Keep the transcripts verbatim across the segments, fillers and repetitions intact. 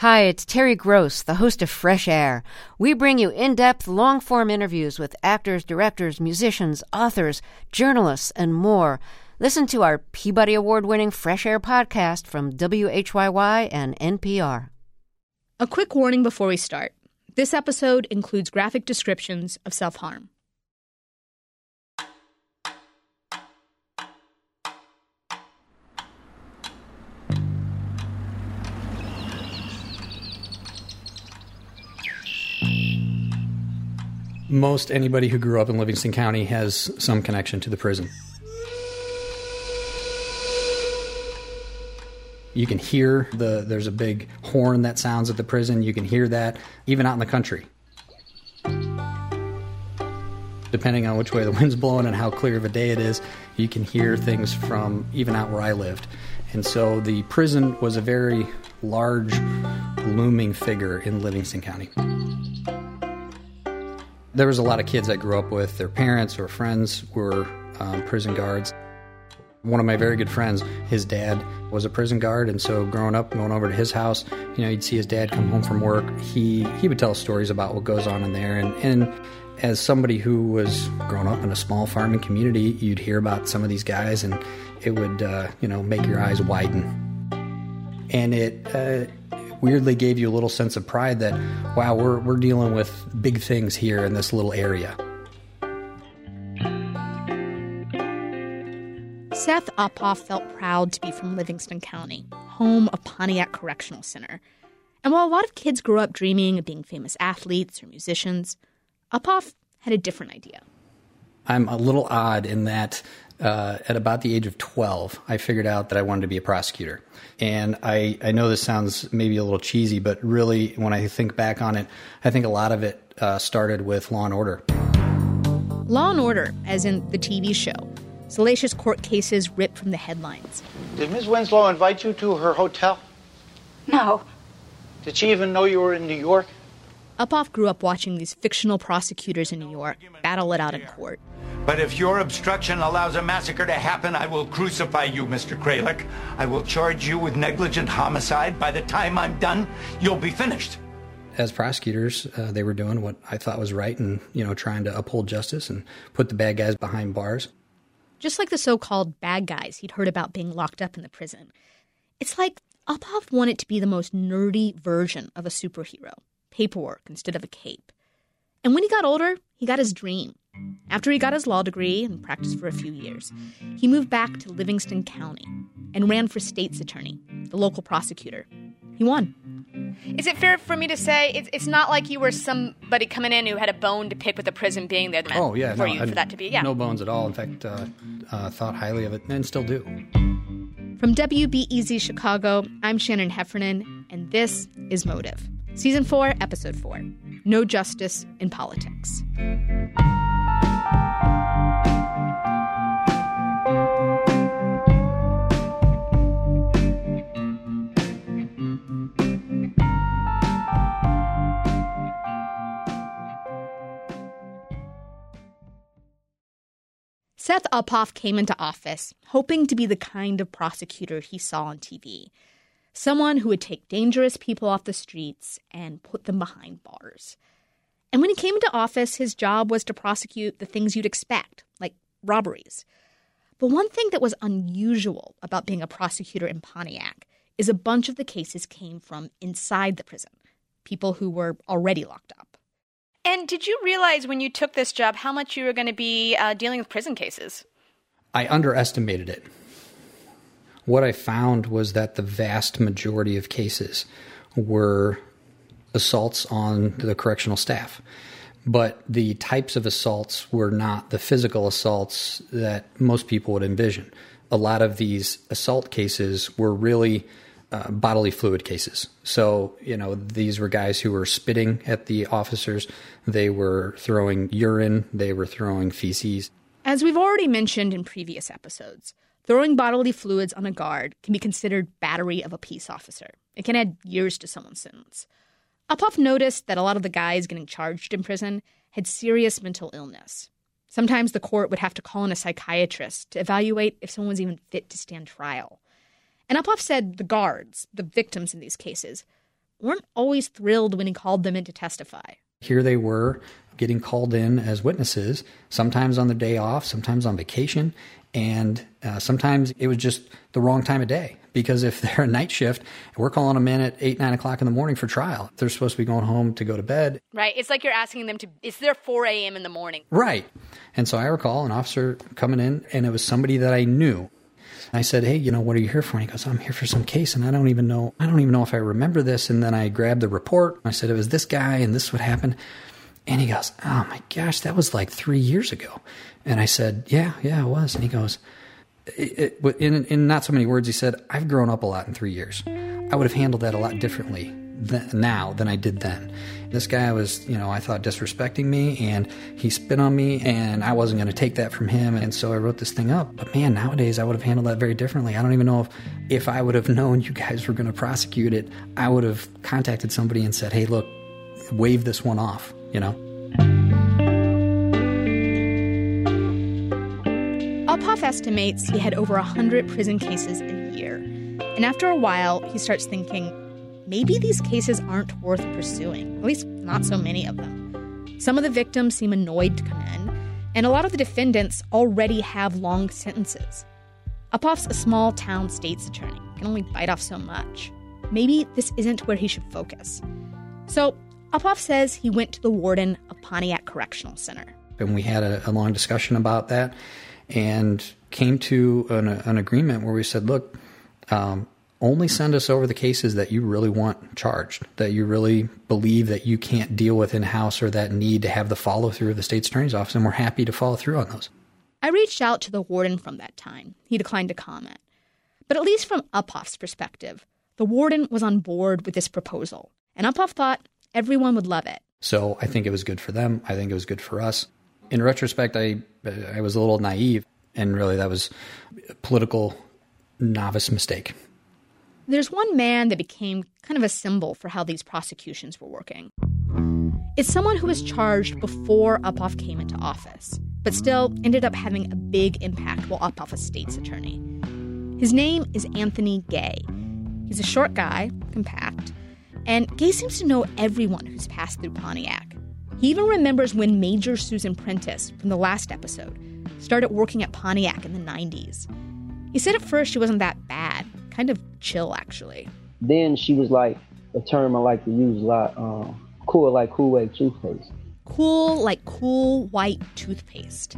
Hi, it's Terry Gross, the host of Fresh Air. We bring you in-depth, long-form interviews with actors, directors, musicians, authors, journalists, and more. Listen to our Peabody Award-winning Fresh Air podcast from W H Y Y and N P R. A quick warning before we start. This episode includes graphic descriptions of self-harm. Most anybody who grew up in Livingston County has some connection to the prison. You can hear the there's a big horn that sounds at the prison. You can hear that even out in the country. Depending on which way the wind's blowing and how clear of a day it is, you can hear things from even out where I lived. And so the prison was a very large, looming figure in Livingston County. There was a lot of kids I grew up with. Their parents or friends were um, prison guards. One of my very good friends, his dad was a prison guard, and so growing up, going over to his house, you know, you'd see his dad come home from work. He he would tell stories about what goes on in there, and, and as somebody who was growing up in a small farming community, you'd hear about some of these guys, and it would, uh, you know, make your eyes widen. And it... Uh, weirdly gave you a little sense of pride that, wow, we're we're dealing with big things here in this little area. Seth Uphoff felt proud to be from Livingston County, home of Pontiac Correctional Center. And while a lot of kids grew up dreaming of being famous athletes or musicians, Uphoff had a different idea. I'm a little odd in that Uh, at about the age of twelve, I figured out that I wanted to be a prosecutor. And I, I know this sounds maybe a little cheesy, but really, when I think back on it, I think a lot of it uh, started with Law and Order. Law and Order, as in the T V show. Salacious court cases ripped from the headlines. Did Miz Winslow invite you to her hotel? No. Did she even know you were in New York? Uphoff grew up watching these fictional prosecutors in New York battle it out in court. But if your obstruction allows a massacre to happen, I will crucify you, Mister Kralik. I will charge you with negligent homicide. By the time I'm done, you'll be finished. As prosecutors, uh, they were doing what I thought was right and, you know, trying to uphold justice and put the bad guys behind bars. Just like the so-called bad guys he'd heard about being locked up in the prison. It's like Uphoff wanted to be the most nerdy version of a superhero. Paperwork instead of a cape. And when he got older, he got his dream. After he got his law degree and practiced for a few years, he moved back to Livingston County and ran for state's attorney, the local prosecutor. He won. Is it fair for me to say it's, it's not like you were somebody coming in who had a bone to pick with the prison being there? Oh, yeah. For no, you, for that to be, yeah. No bones at all. In fact, uh, uh, thought highly of it and still do. From W B E Z Chicago, I'm Shannon Heffernan, and this is Motive. Season four, Episode four, No Justice in Politics. Seth Uphoff came into office hoping to be the kind of prosecutor he saw on T V. Someone who would take dangerous people off the streets and put them behind bars. And when he came into office, his job was to prosecute the things you'd expect, like robberies. But one thing that was unusual about being a prosecutor in Pontiac is a bunch of the cases came from inside the prison, people who were already locked up. And did you realize when you took this job how much you were going to be uh, dealing with prison cases? I underestimated it. What I found was that the vast majority of cases were assaults on the correctional staff. But the types of assaults were not the physical assaults that most people would envision. A lot of these assault cases were really uh, bodily fluid cases. So, you know, these were guys who were spitting at the officers. They were throwing urine. They were throwing feces. As we've already mentioned in previous episodes, throwing bodily fluids on a guard can be considered battery of a peace officer. It can add years to someone's sentence. Uphoff noticed that a lot of the guys getting charged in prison had serious mental illness. Sometimes the court would have to call in a psychiatrist to evaluate if someone was even fit to stand trial. And Uphoff said the guards, the victims in these cases, weren't always thrilled when he called them in to testify. Here they were getting called in as witnesses, sometimes on their day off, sometimes on vacation, and uh, sometimes it was just the wrong time of day. Because if they're a night shift, and we're calling them in at eight, nine o'clock in the morning for trial, they're supposed to be going home to go to bed. Right. It's like you're asking them to, it's their four a.m. in the morning. Right. And so I recall an officer coming in, and it was somebody that I knew. I said, hey, you know, what are you here for? And he goes, I'm here for some case, and I don't even know, I don't even know if I remember this. And then I grabbed the report. I said, it was this guy, and this would happen. And he goes, oh my gosh, that was like three years ago. And I said, yeah, yeah, it was. And he goes, it, it, in, in not so many words, he said, I've grown up a lot in three years. I would have handled that a lot differently th- now than I did then. This guy was, you know, I thought disrespecting me, and he spit on me, and I wasn't going to take that from him, and so I wrote this thing up. But man, nowadays I would have handled that very differently. I don't even know if, if I would have known you guys were going to prosecute it, I would have contacted somebody and said, hey, look, waive this one off, you know. Uphoff estimates he had over one hundred prison cases a year. And after a while, he starts thinking, maybe these cases aren't worth pursuing, at least not so many of them. Some of the victims seem annoyed to come in, and a lot of the defendants already have long sentences. Uphoff's a small-town state's attorney, can only bite off so much. Maybe this isn't where he should focus. So Uphoff says he went to the warden of Pontiac Correctional Center. And we had a, a long discussion about that and came to an, an agreement where we said, look, um, only send us over the cases that you really want charged, that you really believe that you can't deal with in-house or that need to have the follow-through of the state's attorney's office, and we're happy to follow through on those. I reached out to the warden from that time. He declined to comment. But at least from Uphoff's perspective, the warden was on board with this proposal, and Uphoff thought everyone would love it. So I think it was good for them. I think it was good for us. In retrospect, I I was a little naive, and really that was a political novice mistake. There's one man that became kind of a symbol for how these prosecutions were working. It's someone who was charged before Uphoff came into office, but still ended up having a big impact while Uphoff was state's attorney. His name is Anthony Gay. He's a short guy, compact, and Gay seems to know everyone who's passed through Pontiac. He even remembers when Major Susan Prentice, from the last episode, started working at Pontiac in the nineties. He said at first she wasn't that bad, kind of chill, actually. Then she was like, a term I like to use a lot, um, cool like cool white toothpaste. Cool like cool white toothpaste.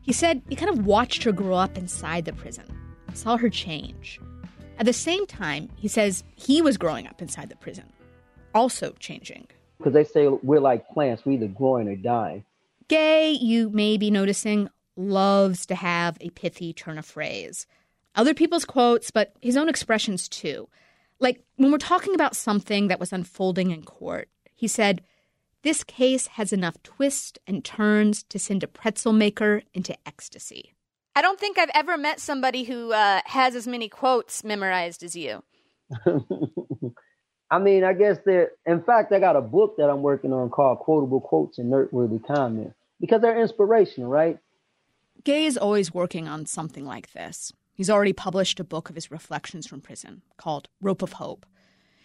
He said he kind of watched her grow up inside the prison, saw her change. At the same time, he says he was growing up inside the prison, also changing. Because they say we're like plants, we're either growing or dying. Gay, you may be noticing, loves to have a pithy turn of phrase. Other people's quotes, but his own expressions too. Like, when we're talking about something that was unfolding in court, he said, this case has enough twists and turns to send a pretzel maker into ecstasy. I don't think I've ever met somebody who uh, has as many quotes memorized as you. I mean, I guess they're, in fact, I got a book that I'm working on called Quotable Quotes and Noteworthy Comments, because they're inspirational, right? Gay is always working on something like this. He's already published a book of his reflections from prison called Rope of Hope.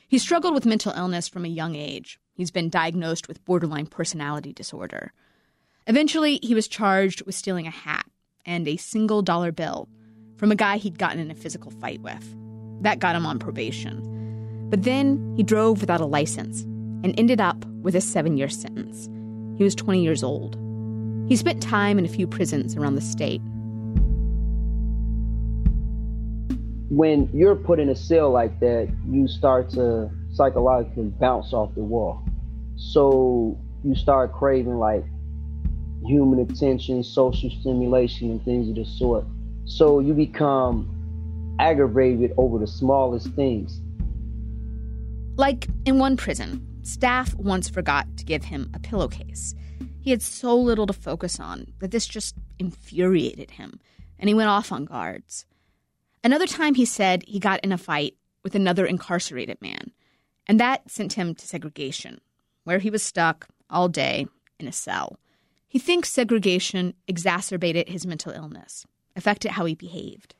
He struggled with mental illness from a young age. He's been diagnosed with borderline personality disorder. Eventually, he was charged with stealing a hat and a single dollar bill from a guy he'd gotten in a physical fight with. That got him on probation. But then he drove without a license and ended up with a seven-year sentence. He was twenty years old. He spent time in a few prisons around the state. When you're put in a cell like that, you start to psychologically bounce off the wall. So you start craving, like, human attention, social stimulation, and things of the sort. So you become aggravated over the smallest things. Like in one prison, staff once forgot to give him a pillowcase. He had so little to focus on that this just infuriated him, and he went off on guards. Another time he said he got in a fight with another incarcerated man, and that sent him to segregation, where he was stuck all day in a cell. He thinks segregation exacerbated his mental illness, affected how he behaved.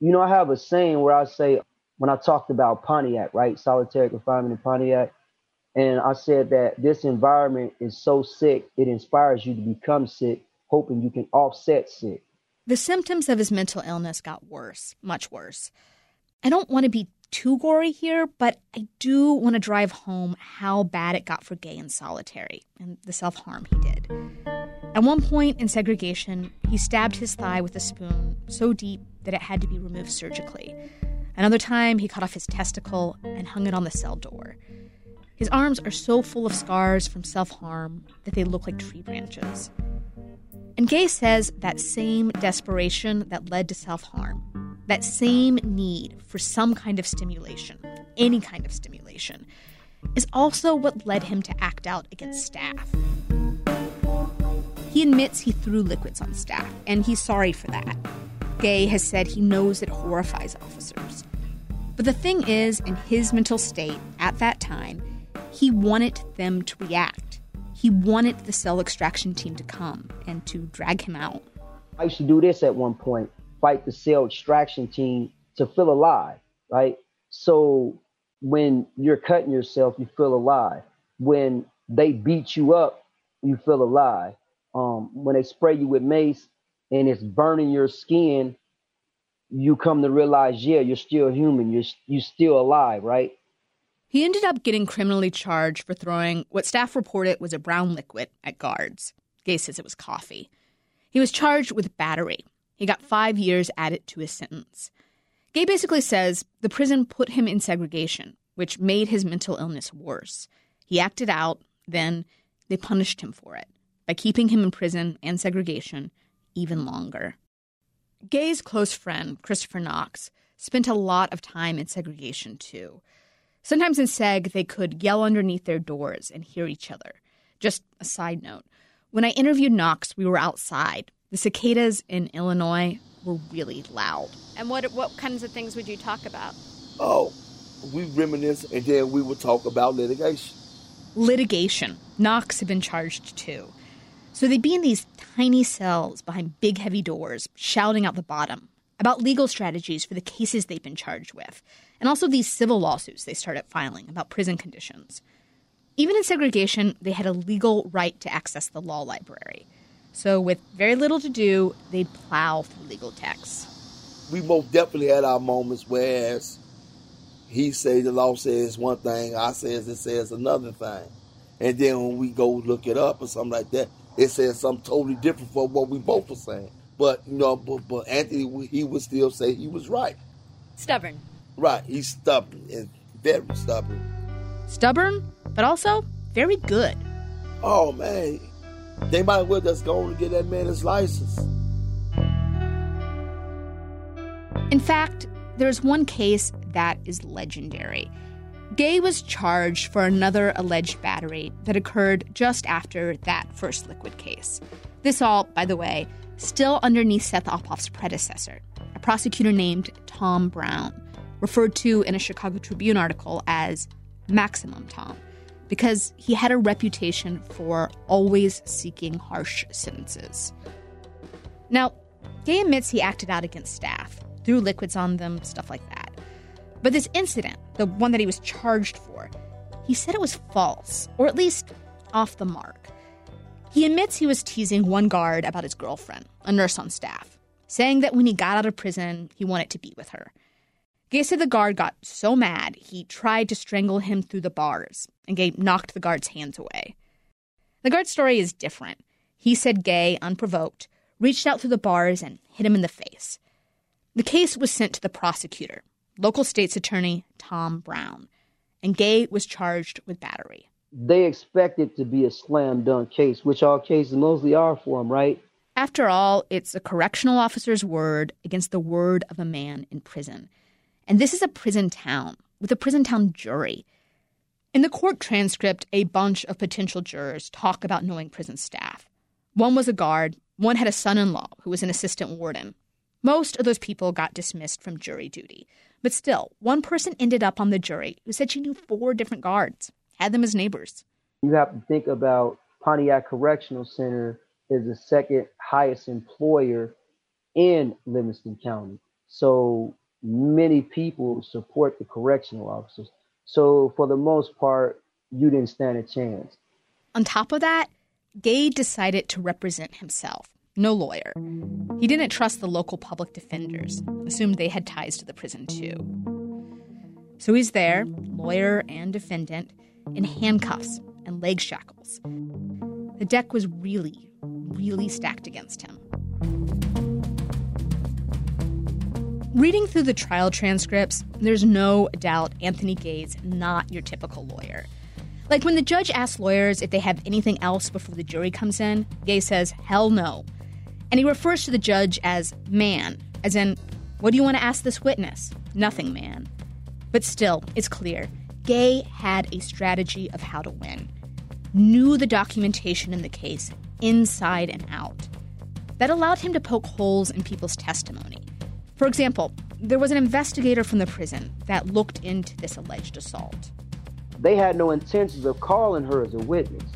You know, I have a saying where I say, when I talked about Pontiac, right, solitary confinement in Pontiac, and I said that this environment is so sick, it inspires you to become sick, hoping you can offset sick. The symptoms of his mental illness got worse, much worse. I don't want to be too gory here, but I do want to drive home how bad it got for Gay in solitary and the self-harm he did. At one point in segregation, he stabbed his thigh with a spoon so deep that it had to be removed surgically. Another time, he cut off his testicle and hung it on the cell door. His arms are so full of scars from self-harm that they look like tree branches. And Gay says that same desperation that led to self-harm, that same need for some kind of stimulation, any kind of stimulation, is also what led him to act out against staff. He admits he threw liquids on staff, and he's sorry for that. Gay has said he knows it horrifies officers. But the thing is, in his mental state at that time, he wanted them to react. He wanted the cell extraction team to come and to drag him out. I used to do this at one point, fight the cell extraction team to feel alive, right? So when you're cutting yourself, you feel alive. When they beat you up, you feel alive. Um, when they spray you with mace, and it's burning your skin, you come to realize, yeah, you're still human. You're, you're still alive, right? He ended up getting criminally charged for throwing what staff reported was a brown liquid at guards. Gay says it was coffee. He was charged with battery. He got five years added to his sentence. Gay basically says the prison put him in segregation, which made his mental illness worse. He acted out. Then they punished him for it by keeping him in prison and segregation even longer. Gay's close friend, Christopher Knox, spent a lot of time in segregation, too. Sometimes in seg, they could yell underneath their doors and hear each other. Just a side note, when I interviewed Knox, we were outside. The cicadas in Illinois were really loud. And what what kinds of things would you talk about? Oh, we reminisce, and then we would talk about litigation. Litigation. Knox had been charged, too. So they'd be in these tiny cells behind big, heavy doors, shouting out the bottom about legal strategies for the cases they've been charged with, and also these civil lawsuits they started filing about prison conditions. Even in segregation, they had a legal right to access the law library. So with very little to do, they'd plow through legal texts. We most definitely had our moments, whereas he says the law says one thing, I says it says another thing. And then when we go look it up or something like that, it says something totally different from what we both were saying. But, you know, but, but Anthony, he would still say he was right. Stubborn. Right. He's stubborn and very stubborn. Stubborn, but also very good. Oh, man. They might as well just go on and get that man his license. In fact, there's one case that is legendary. Gay was charged for another alleged battery that occurred just after that first liquid case. This all, by the way, still underneath Seth Uphoff's predecessor, a prosecutor named Tom Brown, referred to in a Chicago Tribune article as Maximum Tom, because he had a reputation for always seeking harsh sentences. Now, Gay admits he acted out against staff, threw liquids on them, stuff like that. But this incident, the one that he was charged for, he said it was false, or at least off the mark. He admits he was teasing one guard about his girlfriend, a nurse on staff, saying that when he got out of prison, he wanted to be with her. Gay said the guard got so mad, he tried to strangle him through the bars, and Gay knocked the guard's hands away. The guard's story is different. He said Gay, unprovoked, reached out through the bars and hit him in the face. The case was sent to the prosecutor, local state's attorney Tom Brown, and Gay was charged with battery. They expected it to be a slam dunk case, which all cases mostly are for him, right? After all, it's a correctional officer's word against the word of a man in prison. And this is a prison town with a prison town jury. In the court transcript, a bunch of potential jurors talk about knowing prison staff. One was a guard. One had a son-in-law who was an assistant warden. Most of those people got dismissed from jury duty. But still, one person ended up on the jury who said she knew four different guards, had them as neighbors. You have to think about Pontiac Correctional Center is the second highest employer in Livingston County. So many people support the correctional officers. So for the most part, you didn't stand a chance. On top of that, Gay decided to represent himself. No lawyer. He didn't trust the local public defenders, assumed they had ties to the prison too. So he's there, lawyer and defendant, in handcuffs and leg shackles. The deck was really, really stacked against him. Reading through the trial transcripts, there's no doubt Anthony Gay's not your typical lawyer. Like when the judge asks lawyers if they have anything else before the jury comes in, Gay says, hell no. And he refers to the judge as man, as in, what do you want to ask this witness? Nothing, man. But still, it's clear, Gay had a strategy of how to win. Knew the documentation in the case, inside and out. That allowed him to poke holes in people's testimony. For example, there was an investigator from the prison that looked into this alleged assault. They had no intentions of calling her as a witness.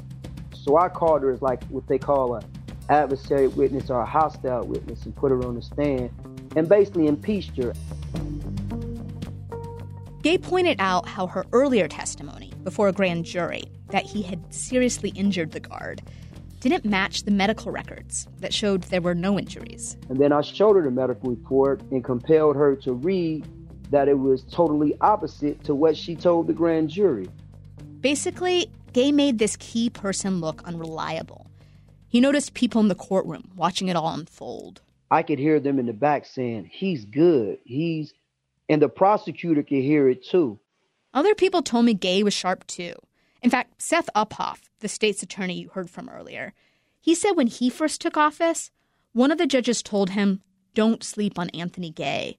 So I called her as like what they call an adversary witness or a hostile witness and put her on the stand and basically impeached her. Gay pointed out how her earlier testimony before a grand jury that he had seriously injured the guard didn't match the medical records that showed there were no injuries. And then I showed her the medical report and compelled her to read that it was totally opposite to what she told the grand jury. Basically, Gay made this key person look unreliable. He noticed people in the courtroom watching it all unfold. I could hear them in the back saying, he's good, he's... And the prosecutor could hear it too. Other people told me Gay was sharp too. In fact, Seth Uphoff, the state's attorney you heard from earlier, he said when he first took office, one of the judges told him, don't sleep on Anthony Gay.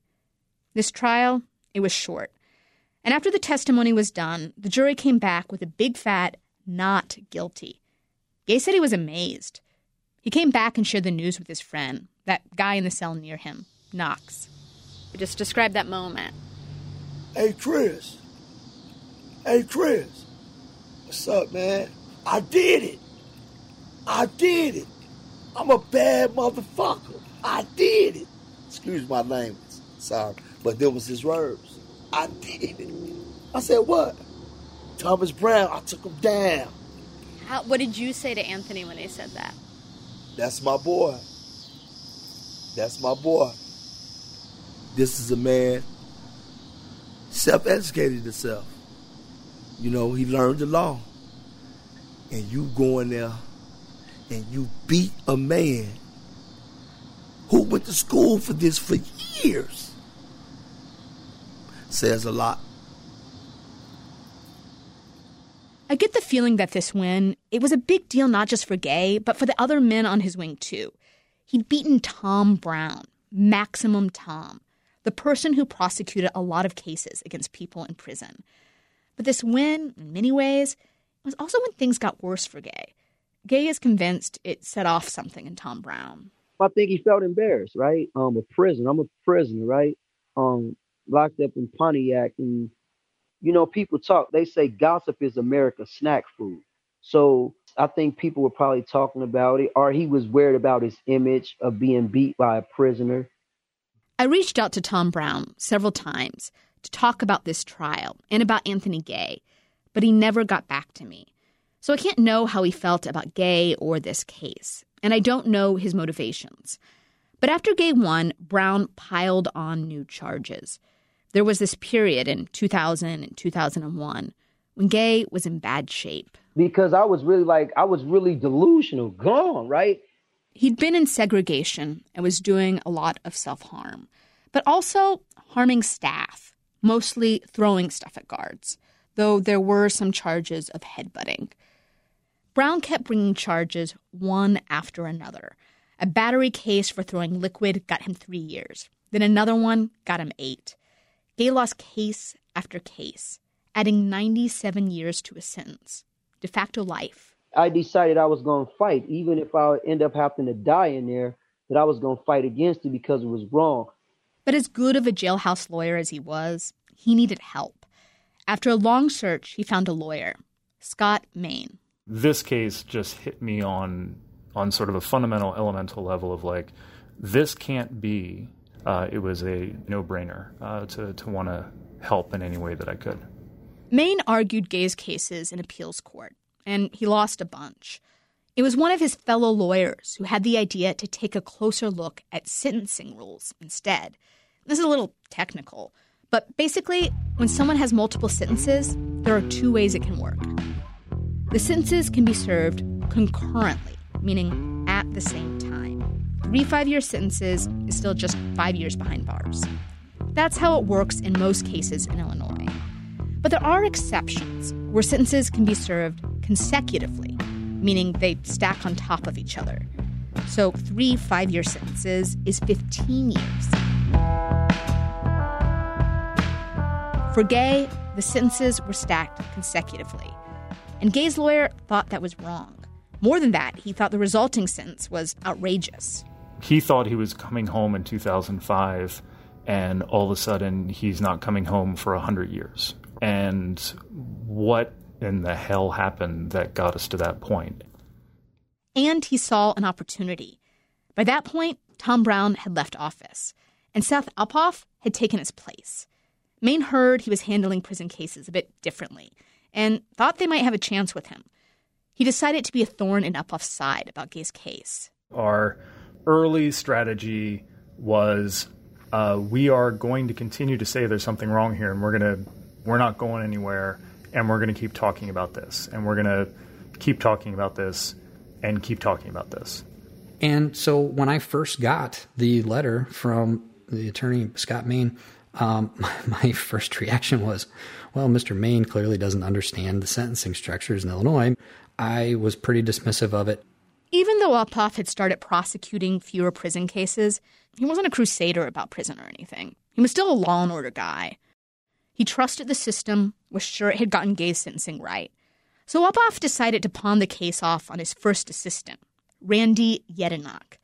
This trial, it was short. And after the testimony was done, the jury came back with a big fat not guilty. Gay said he was amazed. He came back and shared the news with his friend, that guy in the cell near him, Knox. Just describe that moment. Hey, Chris. Hey, Chris. What's up, man? I did it. I did it. I'm a bad motherfucker. I did it. Excuse my language. Sorry. But there was his words. I did it. I said, what? Thomas Brown, I took him down. How, what did you say to Anthony when he said that? That's my boy. That's my boy. This is a man self-educated himself. You know, he learned the law. And you go in there and you beat a man who went to school for this for years. Says a lot. I get the feeling that this win, it was a big deal not just for Gay, but for the other men on his wing too. He'd beaten Tom Brown, Maximum Tom, the person who prosecuted a lot of cases against people in prison. But this win, in many ways, was also when things got worse for Gay. Gay is convinced it set off something in Tom Brown. I think he felt embarrassed, right? Um, a prison. I'm a prisoner, right? Um, locked up in Pontiac. And, you know, people talk. They say gossip is America's snack food. So I think people were probably talking about it, or he was worried about his image of being beat by a prisoner. I reached out to Tom Brown several times to talk about this trial and about Anthony Gay, but he never got back to me. So I can't know how he felt about Gay or this case, and I don't know his motivations. But after Gay won, Brown piled on new charges. There was this period in two thousand and two thousand one when Gay was in bad shape. Because I was really like, I was really delusional, gone, right? He'd been in segregation and was doing a lot of self-harm, but also harming staff, mostly throwing stuff at guards, though there were some charges of headbutting. Brown kept bringing charges one after another. A battery case for throwing liquid got him three years. Then another one got him eight. Gay lost case after case, adding ninety-seven years to his sentence. De facto life. I decided I was going to fight, even if I would end up having to die in there, that I was going to fight against it because it was wrong. But as good of a jailhouse lawyer as he was, he needed help. After a long search, he found a lawyer, Scott Main. This case just hit me on on sort of a fundamental, elemental level of like, this can't be uh, it was a no-brainer uh, to to want to help in any way that I could. Main argued Gay's cases in appeals court, and he lost a bunch. It was one of his fellow lawyers who had the idea to take a closer look at sentencing rules instead. This is a little technical, but basically, when someone has multiple sentences, there are two ways it can work. The sentences can be served concurrently, meaning at the same time. Three five-year sentences is still just five years behind bars. That's how it works in most cases in Illinois. But there are exceptions where sentences can be served consecutively, meaning they stack on top of each other. So three five-year sentences is fifteen years. For Gay, the sentences were stacked consecutively. And Gay's lawyer thought that was wrong. More than that, he thought the resulting sentence was outrageous. He thought he was coming home in two thousand five, and all of a sudden he's not coming home for one hundred years. And what in the hell happened that got us to that point? And he saw an opportunity. By that point, Tom Brown had left office, and Seth Uphoff had taken his place. Main heard he was handling prison cases a bit differently and thought they might have a chance with him. He decided to be a thorn in Uphoff's side about Gay's case. Our early strategy was uh, we are going to continue to say there's something wrong here, and we're going to we're not going anywhere, and we're going to keep talking about this, and we're going to keep talking about this, and keep talking about this. And so when I first got the letter from the attorney, Scott Main, um, my first reaction was, well, Mister Main clearly doesn't understand the sentencing structures in Illinois. I was pretty dismissive of it. Even though Uphoff had started prosecuting fewer prison cases, he wasn't a crusader about prison or anything. He was still a Law and Order guy. He trusted the system, was sure it had gotten Gay's sentencing right. So Uphoff decided to pawn the case off on his first assistant, Randy Yedinak.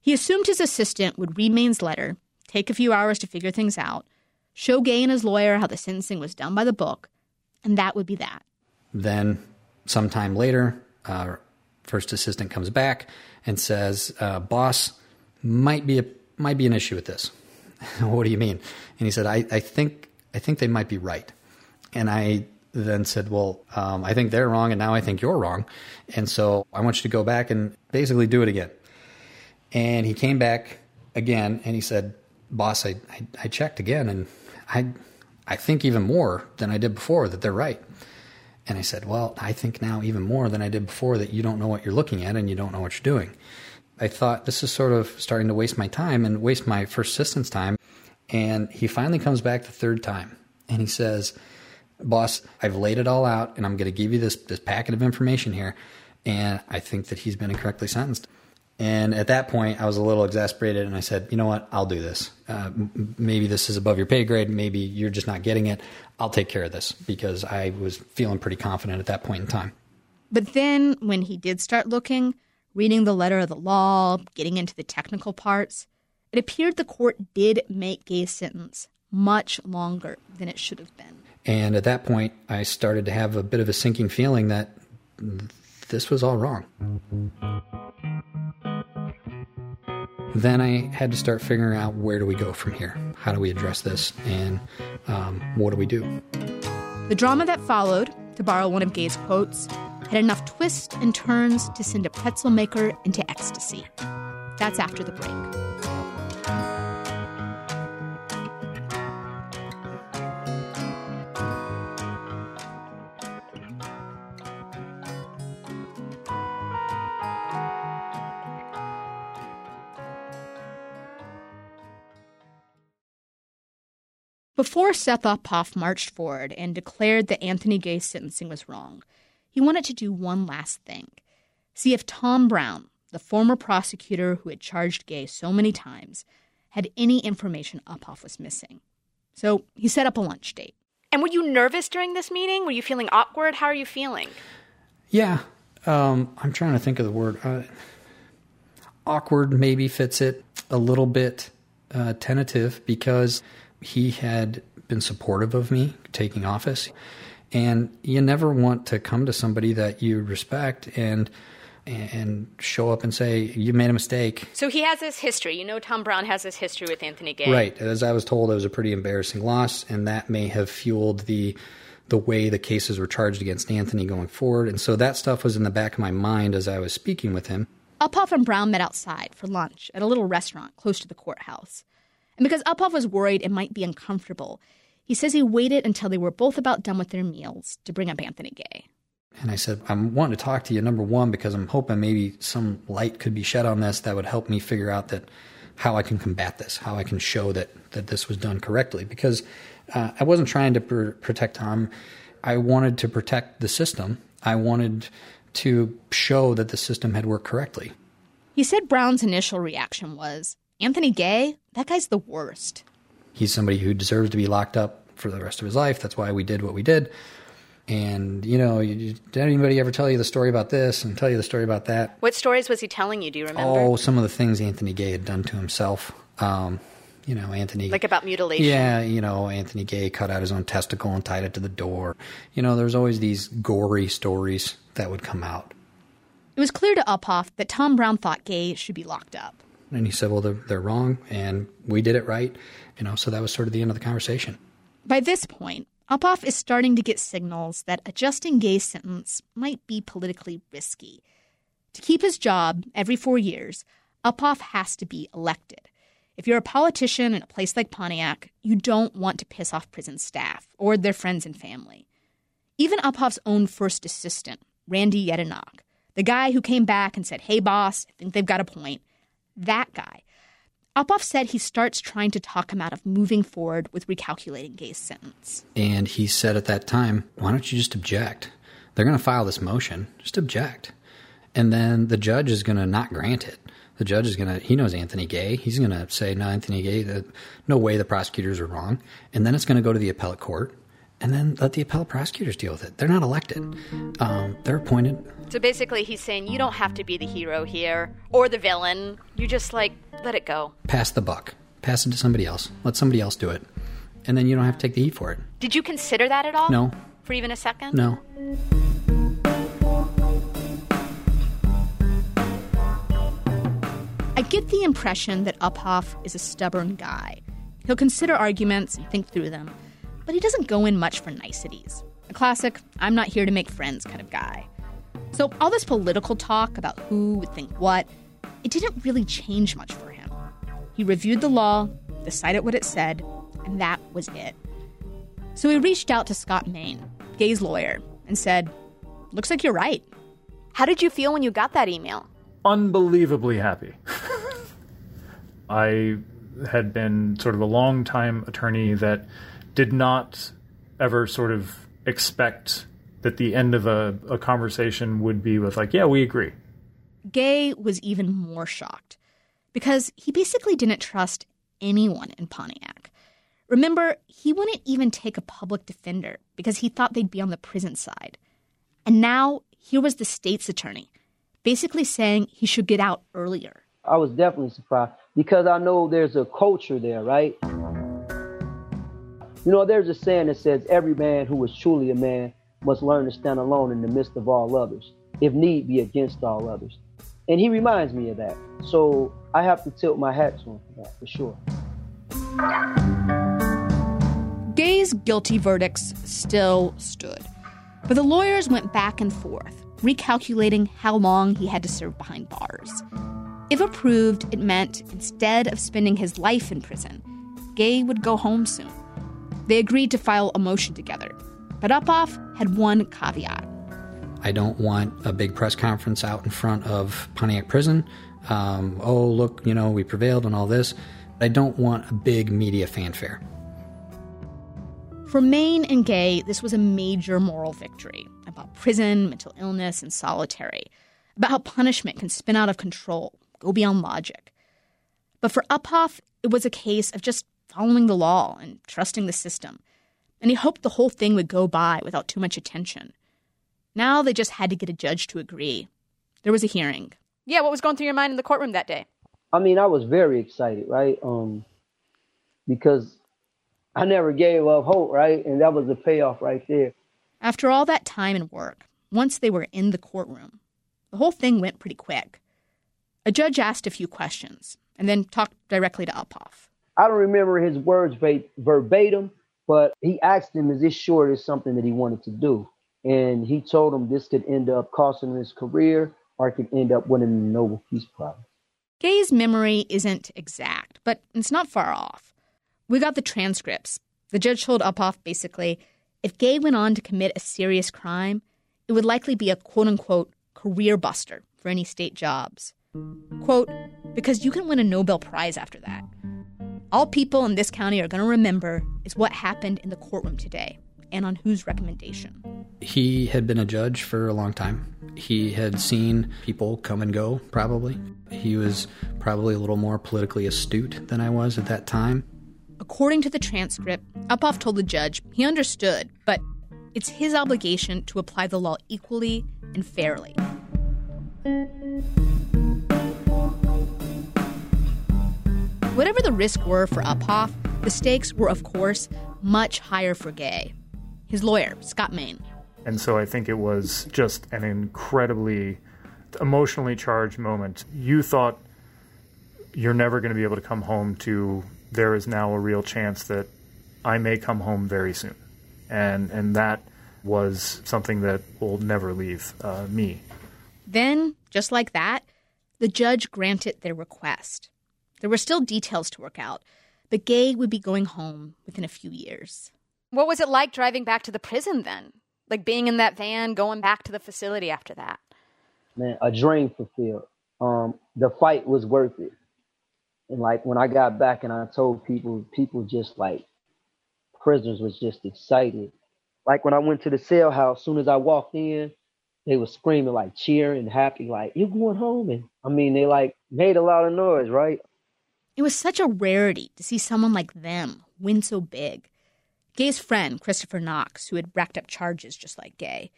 He assumed his assistant would read Main's letter, take a few hours to figure things out, show Gay and his lawyer how the sentencing was done by the book, and that would be that. Then sometime later, uh, first assistant comes back and says, uh, boss, might be a, might be an issue with this. What do you mean? And he said, I, I think... I think they might be right. And I then said, well, um, I think they're wrong, and now I think you're wrong. And so I want you to go back and basically do it again. And he came back again, and he said, boss, I, I, I checked again, and I I think even more than I did before that they're right. And I said, well, I think now even more than I did before that you don't know what you're looking at and you don't know what you're doing. I thought this is sort of starting to waste my time and waste my first assistant's time. And he finally comes back the third time, and he says, boss, I've laid it all out, and I'm going to give you this this packet of information here, and I think that he's been incorrectly sentenced. And at that point, I was a little exasperated, and I said, you know what, I'll do this. Uh, m- maybe this is above your pay grade. Maybe you're just not getting it. I'll take care of this, because I was feeling pretty confident at that point in time. But then when he did start looking, reading the letter of the law, getting into the technical parts, it appeared the court did make Gay's sentence much longer than it should have been. And at that point, I started to have a bit of a sinking feeling that this was all wrong. Then I had to start figuring out, where do we go from here? How do we address this? And um, what do we do? The drama that followed, to borrow one of Gay's quotes, had enough twists and turns to send a pretzel maker into ecstasy. That's after the break. Before Seth Uphoff marched forward and declared that Anthony Gay's sentencing was wrong, he wanted to do one last thing. See if Tom Brown, the former prosecutor who had charged Gay so many times, had any information Uphoff was missing. So he set up a lunch date. And were you nervous during this meeting? Were you feeling awkward? How are you feeling? Yeah. Um, I'm trying to think of the word. Uh, awkward maybe fits it. A little bit uh, tentative, because he had been supportive of me taking office. And you never want to come to somebody that you respect and and show up and say, you made a mistake. So he has this history. You know, Tom Brown has this history with Anthony Gay. Right. As I was told, it was a pretty embarrassing loss, and that may have fueled the the way the cases were charged against Anthony going forward. And so that stuff was in the back of my mind as I was speaking with him. Uphoff and Brown met outside for lunch at a little restaurant close to the courthouse. And because Uphoff was worried it might be uncomfortable, he says he waited until they were both about done with their meals to bring up Anthony Gay. And I said, I'm wanting to talk to you, number one, because I'm hoping maybe some light could be shed on this that would help me figure out that how I can combat this, how I can show that, that this was done correctly. Because uh, I wasn't trying to pr- protect Tom. I wanted to protect the system. I wanted to show that the system had worked correctly. He said Brown's initial reaction was, Anthony Gay? That guy's the worst. He's somebody who deserves to be locked up for the rest of his life. That's why we did what we did. And, you know, did anybody ever tell you the story about this and tell you the story about that? What stories was he telling you? Do you remember? Oh, some of the things Anthony Gay had done to himself. Um, you know, Anthony... Like about mutilation? Yeah, you know, Anthony Gay cut out his own testicle and tied it to the door. You know, there's always these gory stories that would come out. It was clear to Uphoff that Tom Brown thought Gay should be locked up. And he said, well, they're, they're wrong, and we did it right. You know, so that was sort of the end of the conversation. By this point, Uphoff is starting to get signals that adjusting Gay's sentence might be politically risky. To keep his job every four years, Uphoff has to be elected. If you're a politician in a place like Pontiac, you don't want to piss off prison staff or their friends and family. Even Uphoff's own first assistant, Randy Yedinak, the guy who came back and said, hey, boss, I think they've got a point, that guy, Uphoff said he starts trying to talk him out of moving forward with recalculating Gay's sentence. And he said at that time, why don't you just object? They're going to file this motion. Just object. And then the judge is going to not grant it. The judge is going to, he knows Anthony Gay. He's going to say, no, Anthony Gay, the, no way the prosecutors are wrong. And then it's going to go to the appellate court. And then let the appellate prosecutors deal with it. They're not elected. Um, they're appointed. So basically he's saying you don't have to be the hero here or the villain. You just, like, let it go. Pass the buck. Pass it to somebody else. Let somebody else do it. And then you don't have to take the heat for it. Did you consider that at all? No. For even a second? No. I get the impression that Uphoff is a stubborn guy. He'll consider arguments and think through them. But he doesn't go in much for niceties. A classic, I'm not here to make friends kind of guy. So all this political talk about who would think what, it didn't really change much for him. He reviewed the law, decided what it said, and that was it. So he reached out to Scott Main, Gay's lawyer, and said, looks like you're right. How did you feel when you got that email? Unbelievably happy. I had been sort of a long-time attorney that did not ever sort of expect that the end of a, a conversation would be with, like, yeah, we agree. Gay was even more shocked because he basically didn't trust anyone in Pontiac. Remember, he wouldn't even take a public defender because he thought they'd be on the prison side. And now here was the state's attorney basically saying he should get out earlier. I was definitely surprised because I know there's a culture there, right? You know, there's a saying that says every man who is truly a man must learn to stand alone in the midst of all others, if need be against all others. And he reminds me of that. So I have to tilt my hat to him for that, for sure. Gay's guilty verdicts still stood. But the lawyers went back and forth, recalculating how long he had to serve behind bars. If approved, it meant instead of spending his life in prison, Gay would go home soon. They agreed to file a motion together, but Uphoff had one caveat. I don't want a big press conference out in front of Pontiac Prison. Um, oh, look, you know, we prevailed and all this. I don't want a big media fanfare. For Main and Gay, this was a major moral victory about prison, mental illness, and solitary, about how punishment can spin out of control, go beyond logic. But for Uphoff, it was a case of just following the law and trusting the system. And he hoped the whole thing would go by without too much attention. Now they just had to get a judge to agree. There was a hearing. Yeah, what was going through your mind in the courtroom that day? I mean, I was very excited, right? Um, because I never gave up hope, right? And that was the payoff right there. After all that time and work, once they were in the courtroom, The whole thing went pretty quick. A judge asked a few questions and then talked directly to Uphoff. I don't remember his words verbatim, but he asked him, is this sure it's something that he wanted to do? And he told him this could end up costing his career or it could end up winning the Nobel Peace Prize. Gay's memory isn't exact, but it's not far off. We got the transcripts. The judge told Uphoff basically, if Gay went on to commit a serious crime, it would likely be a quote-unquote career buster for any state jobs. Quote, because you can win a Nobel Prize after that. All people in this county are going to remember is what happened in the courtroom today and on whose recommendation. He had been a judge for a long time. He had seen people come and go, probably. He was probably a little more politically astute than I was at that time. According to the transcript, Uphoff told the judge he understood, but it's his obligation to apply the law equally and fairly. Whatever the risks were for Uphoff, the stakes were, of course, much higher for Gay. His lawyer, Scott Main. And so I think it was just an incredibly emotionally charged moment. You thought you're never going to be able to come home to there is now a real chance that I may come home very soon. And and that was something that will never leave uh, me. Then, just like that, the judge granted their request. There were still details to work out, but Gay would be going home within a few years. What was it like driving back to the prison then? Like being in that van, going back to the facility after that? Man, a dream fulfilled. Um, the fight was worth it. And like when I got back and I told people, people just like, prisoners was just excited. Like when I went to the cell house, as soon as I walked in, they were screaming, like cheering, happy, like, you're going home. And I mean, they like made a lot of noise, right? It was such a rarity to see someone like them win so big. Gay's friend, Christopher Knox, who had racked up charges just like Gay,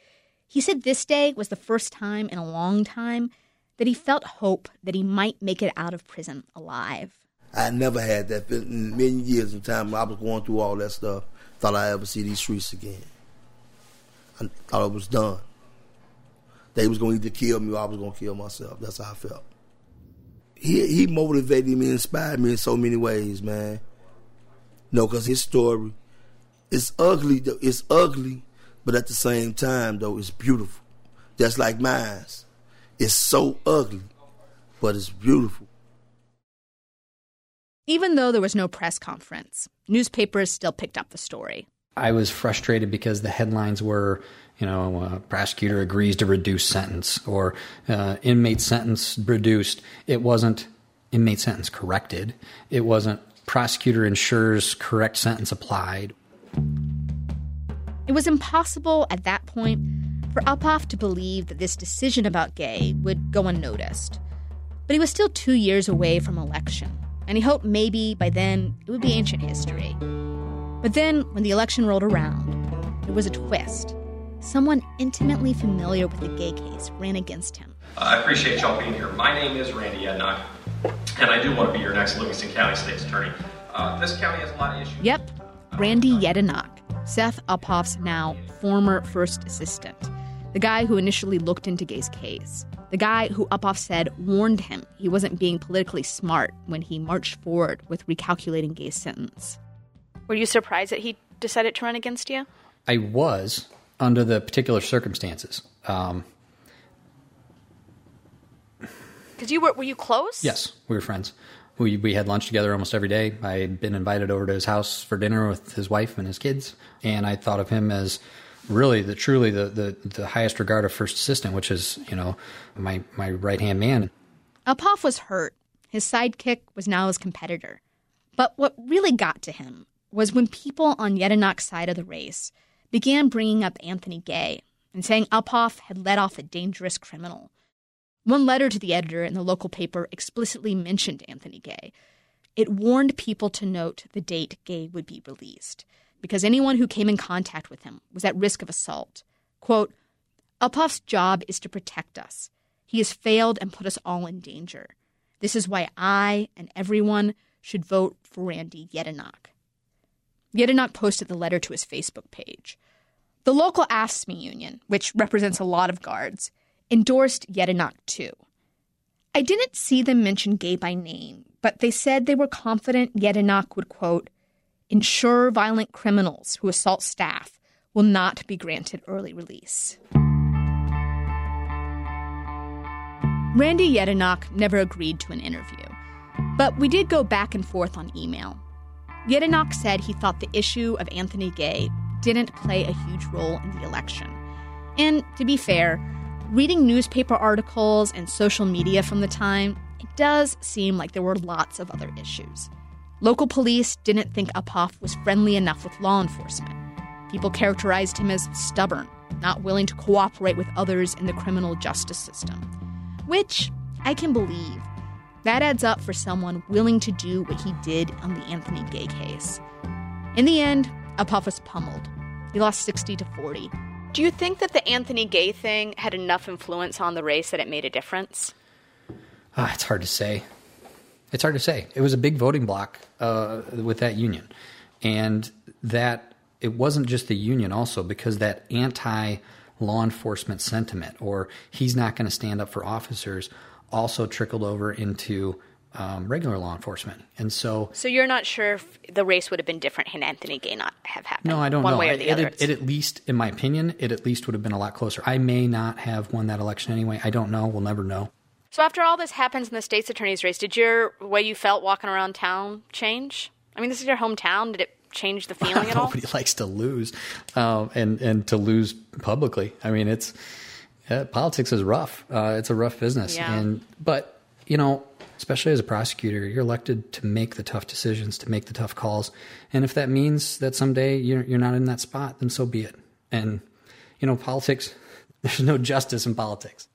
he said this day was the first time in a long time that he felt hope that he might make it out of prison alive. I never had that. In many years of time, I was going through all that stuff. Thought I'd ever see these streets again. I thought it was done. They was going to either kill me or I was going to kill myself. That's how I felt. He, he motivated me, inspired me in so many ways, man. No, because his story, it's ugly, though. It's ugly, but at the same time, though, it's beautiful. That's like mine. It's so ugly, but it's beautiful. Even though there was no press conference, newspapers still picked up the story. I was frustrated because the headlines were, you know, uh, prosecutor agrees to reduce sentence or uh, inmate sentence reduced. It wasn't inmate sentence corrected. It wasn't prosecutor ensures correct sentence applied. It was impossible at that point for Uphoff to believe that this decision about Gay would go unnoticed. But he was still two years away from election, and he hoped maybe by then it would be ancient history. But then, when the election rolled around, there was a twist. Someone intimately familiar with the Gay case ran against him. I appreciate y'all being here. My name is Randy Yedinak, and I do want to be your next Livingston County State's Attorney. Uh, this county has a lot of issues. Yep, Randy Yedinak. Seth Uphoff's now former first assistant, the guy who initially looked into Gay's case, the guy who Uphoff said warned him he wasn't being politically smart when he marched forward with recalculating Gay's sentence. Were you surprised that he decided to run against you? I was, under the particular circumstances. Um, Because you were, were you close? Yes, we were friends. We we had lunch together almost every day. I had been invited over to his house for dinner with his wife and his kids. And I thought of him as really, the truly the, the, the highest regard of first assistant, which is, you know, my, my right-hand man. Uphoff was hurt. His sidekick was now his competitor. But what really got to him was when people on Yedinak's side of the race began bringing up Anthony Gay and saying Uphoff had let off a dangerous criminal. One letter to the editor in the local paper explicitly mentioned Anthony Gay. It warned people to note the date Gay would be released, because anyone who came in contact with him was at risk of assault. Quote, Uphoff's job is to protect us. He has failed and put us all in danger. This is why I and everyone should vote for Randy Yedinak. Yedinak posted the letter to his Facebook page. The local A F S C M E union, which represents a lot of guards, endorsed Yedinak too. I didn't see them mention Gay by name, but they said they were confident Yedinak would, quote, ensure violent criminals who assault staff will not be granted early release. Randy Yedinak never agreed to an interview, but we did go back and forth on email. Yedinak said he thought the issue of Anthony Gay didn't play a huge role in the election. And to be fair, reading newspaper articles and social media from the time, it does seem like there were lots of other issues. Local police didn't think Uphoff was friendly enough with law enforcement. People characterized him as stubborn, not willing to cooperate with others in the criminal justice system. Which I can believe. That adds up for someone willing to do what he did on the Anthony Gay case. In the end, Uphoff was pummeled. He lost sixty to forty. Do you think that the Anthony Gay thing had enough influence on the race that it made a difference? Uh, it's hard to say. It's hard to say. It was a big voting block uh, with that union. And that it wasn't just the union also, because that anti-law enforcement sentiment, or he's not going to stand up for officers, also trickled over into um, regular law enforcement. And so... So you're not sure if the race would have been different had Anthony Gay not have happened? No, I don't one know. One way or the it, other. It, it at least, in my opinion, it at least would have been a lot closer. I may not have won that election anyway. I don't know. We'll never know. So after all this happens in the state's attorney's race, did your way you felt walking around town change? I mean, this is your hometown. Did it change the feeling at all? Nobody likes to lose, uh, and, and to lose publicly. I mean, it's... Uh, politics is rough. Uh, it's a rough business. Yeah. And but, you know, especially as a prosecutor, you're elected to make the tough decisions, to make the tough calls. And if that means that someday you're, you're not in that spot, then so be it. And, you know, politics, there's no justice in politics.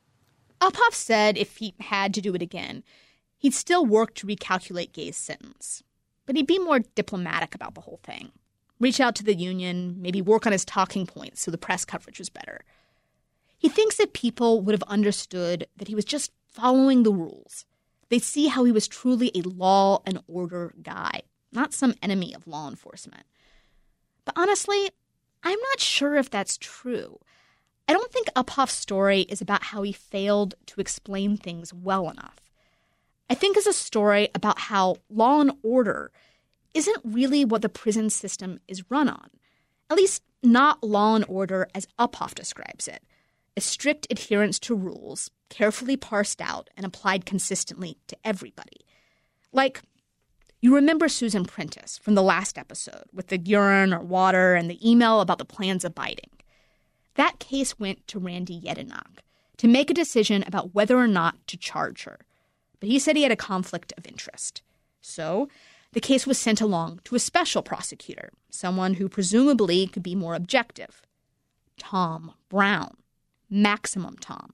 Uphoff said if he had to do it again, he'd still work to recalculate Gay's sentence. But he'd be more diplomatic about the whole thing. Reach out to the union, maybe work on his talking points so the press coverage was better. He thinks that people would have understood that he was just following the rules. They'd see how he was truly a law and order guy, not some enemy of law enforcement. But honestly, I'm not sure if that's true. I don't think Uphoff's story is about how he failed to explain things well enough. I think it's a story about how law and order isn't really what the prison system is run on, at least not law and order as Uphoff describes it. A strict adherence to rules, carefully parsed out and applied consistently to everybody. Like, you remember Susan Prentice from the last episode with the urine or water and the email about the plans of biting. That case went to Randy Yedinak to make a decision about whether or not to charge her. But he said he had a conflict of interest. So the case was sent along to a special prosecutor, someone who presumably could be more objective. Tom Brown. Maximum Tom,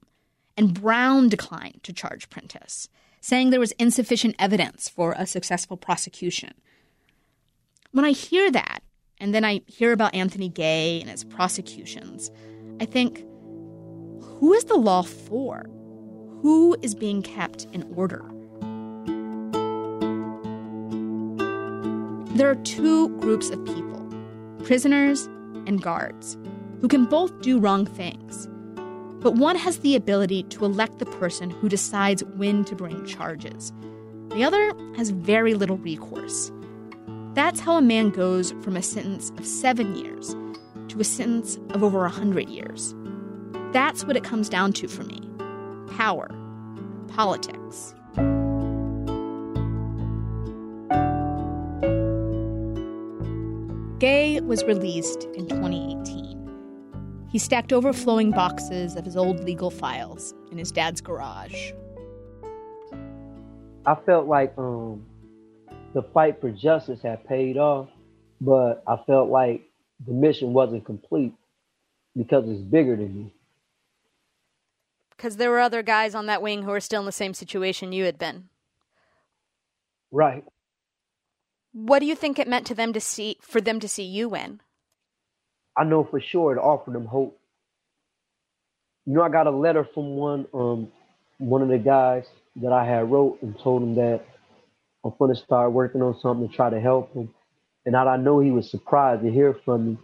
and Brown declined to charge Prentice, saying there was insufficient evidence for a successful prosecution. When I hear that, and then I hear about Anthony Gay and his prosecutions, I think, who is the law for? Who is being kept in order? There are two groups of people, prisoners and guards, who can both do wrong things. But one has the ability to elect the person who decides when to bring charges. The other has very little recourse. That's how a man goes from a sentence of seven years to a sentence of over one hundred years. That's what it comes down to for me. Power. Politics. Gay was released in twenty eighteen. He stacked overflowing boxes of his old legal files in his dad's garage. I felt like um, the fight for justice had paid off, but I felt like the mission wasn't complete because it's bigger than me. Because there were other guys on that wing who were still in the same situation you had been. Right. What do you think it meant to them to see for them to see you win? I know for sure it offered them hope. You know, I got a letter from one um, one of the guys that I had wrote and told him that I'm going to start working on something to try to help him. And I, I know he was surprised to hear from me.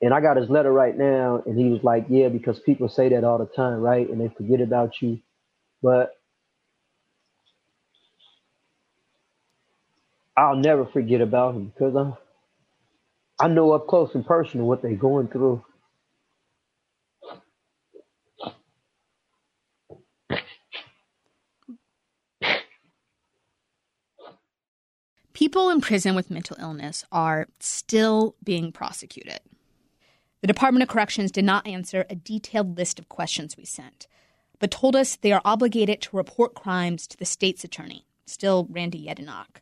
And I got his letter right now, and he was like, yeah, because people say that all the time, right? And they forget about you. But I'll never forget about him because I'm, I know up close and personal what they're going through. People in prison with mental illness are still being prosecuted. The Department of Corrections did not answer a detailed list of questions we sent, but told us they are obligated to report crimes to the state's attorney, still Randy Yedinak.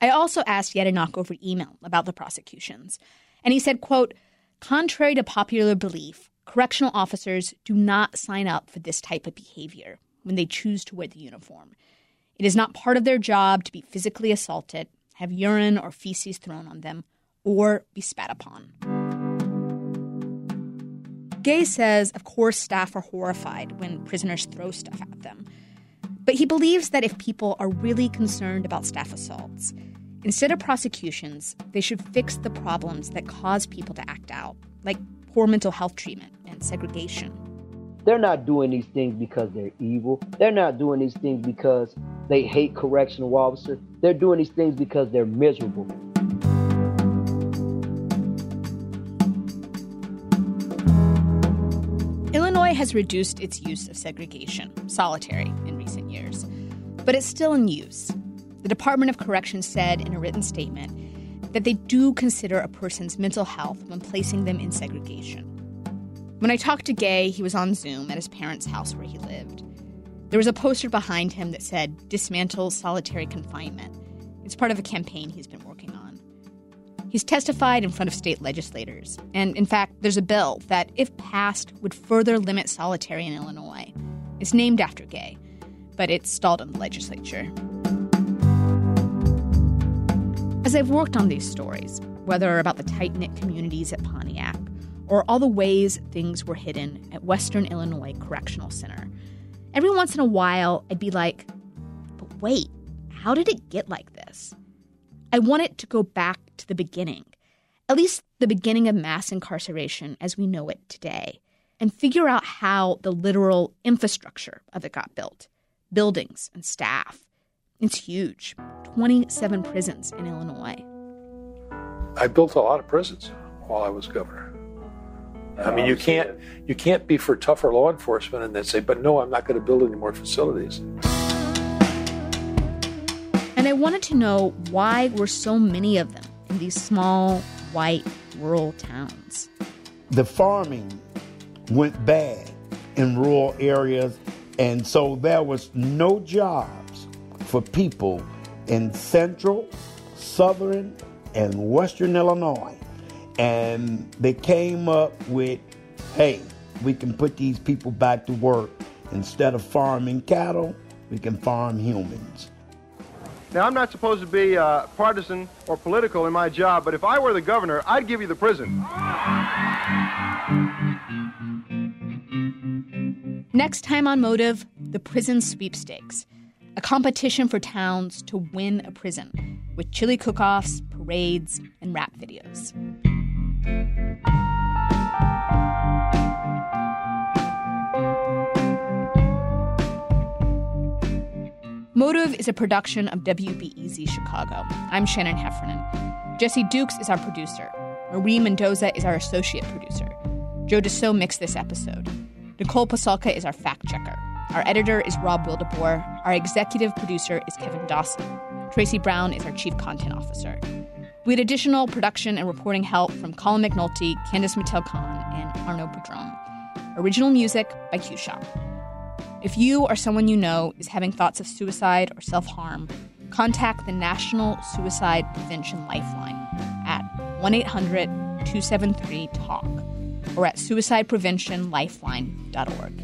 I also asked Yedinak over email about the prosecutions, and he said, quote, contrary to popular belief, correctional officers do not sign up for this type of behavior when they choose to wear the uniform. It is not part of their job to be physically assaulted, have urine or feces thrown on them, or be spat upon. Gay says, of course, staff are horrified when prisoners throw stuff at them. But he believes that if people are really concerned about staff assaults, instead of prosecutions, they should fix the problems that cause people to act out, like poor mental health treatment and segregation. They're not doing these things because they're evil. They're not doing these things because they hate correctional officers. They're doing these things because they're miserable. Illinois has reduced its use of segregation, solitary, in recent years. But it's still in use. The Department of Corrections said in a written statement that they do consider a person's mental health when placing them in segregation. When I talked to Gay, he was on Zoom at his parents' house where he lived. There was a poster behind him that said, dismantle solitary confinement. It's part of a campaign he's been working on. He's testified in front of state legislators. And in fact, there's a bill that, if passed, would further limit solitary in Illinois. It's named after Gay, but it's stalled in the legislature. As I've worked on these stories, whether about the tight-knit communities at Pontiac, or all the ways things were hidden at Western Illinois Correctional Center. Every once in a while, I'd be like, but wait, how did it get like this? I want it to go back to the beginning, at least the beginning of mass incarceration as we know it today, and figure out how the literal infrastructure of it got built, buildings and staff. It's huge, twenty-seven prisons in Illinois. I built a lot of prisons while I was governor. I mean, you can't you can't be for tougher law enforcement and then say, but no, I'm not going to build any more facilities. And I wanted to know why were so many of them in these small, white, rural towns. The farming went bad in rural areas, and so there was no jobs for people in central, southern, and western Illinois. And they came up with, hey, we can put these people back to work. Instead of farming cattle, we can farm humans. Now, I'm not supposed to be uh, partisan or political in my job, but if I were the governor, I'd give you the prison. Next time on Motive, the prison sweepstakes, a competition for towns to win a prison with chili cook-offs, parades, and rap videos. Motive is a production of W B E Z Chicago. I'm Shannon Heffernan. Jesse Dukes is our producer. Marie Mendoza is our associate producer. Joe Dassault mixed this episode. Nicole Pasulka is our fact checker. Our editor is Rob Wildeboer. Our executive producer is Kevin Dawson. Tracy Brown is our chief content officer. We had additional production and reporting help from Colin McNulty, Candice Mattel-Kahn, and Arno Padron. Original music by Q-Shop. If you or someone you know is having thoughts of suicide or self-harm, contact the National Suicide Prevention Lifeline at one eight hundred two seven three TALK or at suicide prevention lifeline dot org.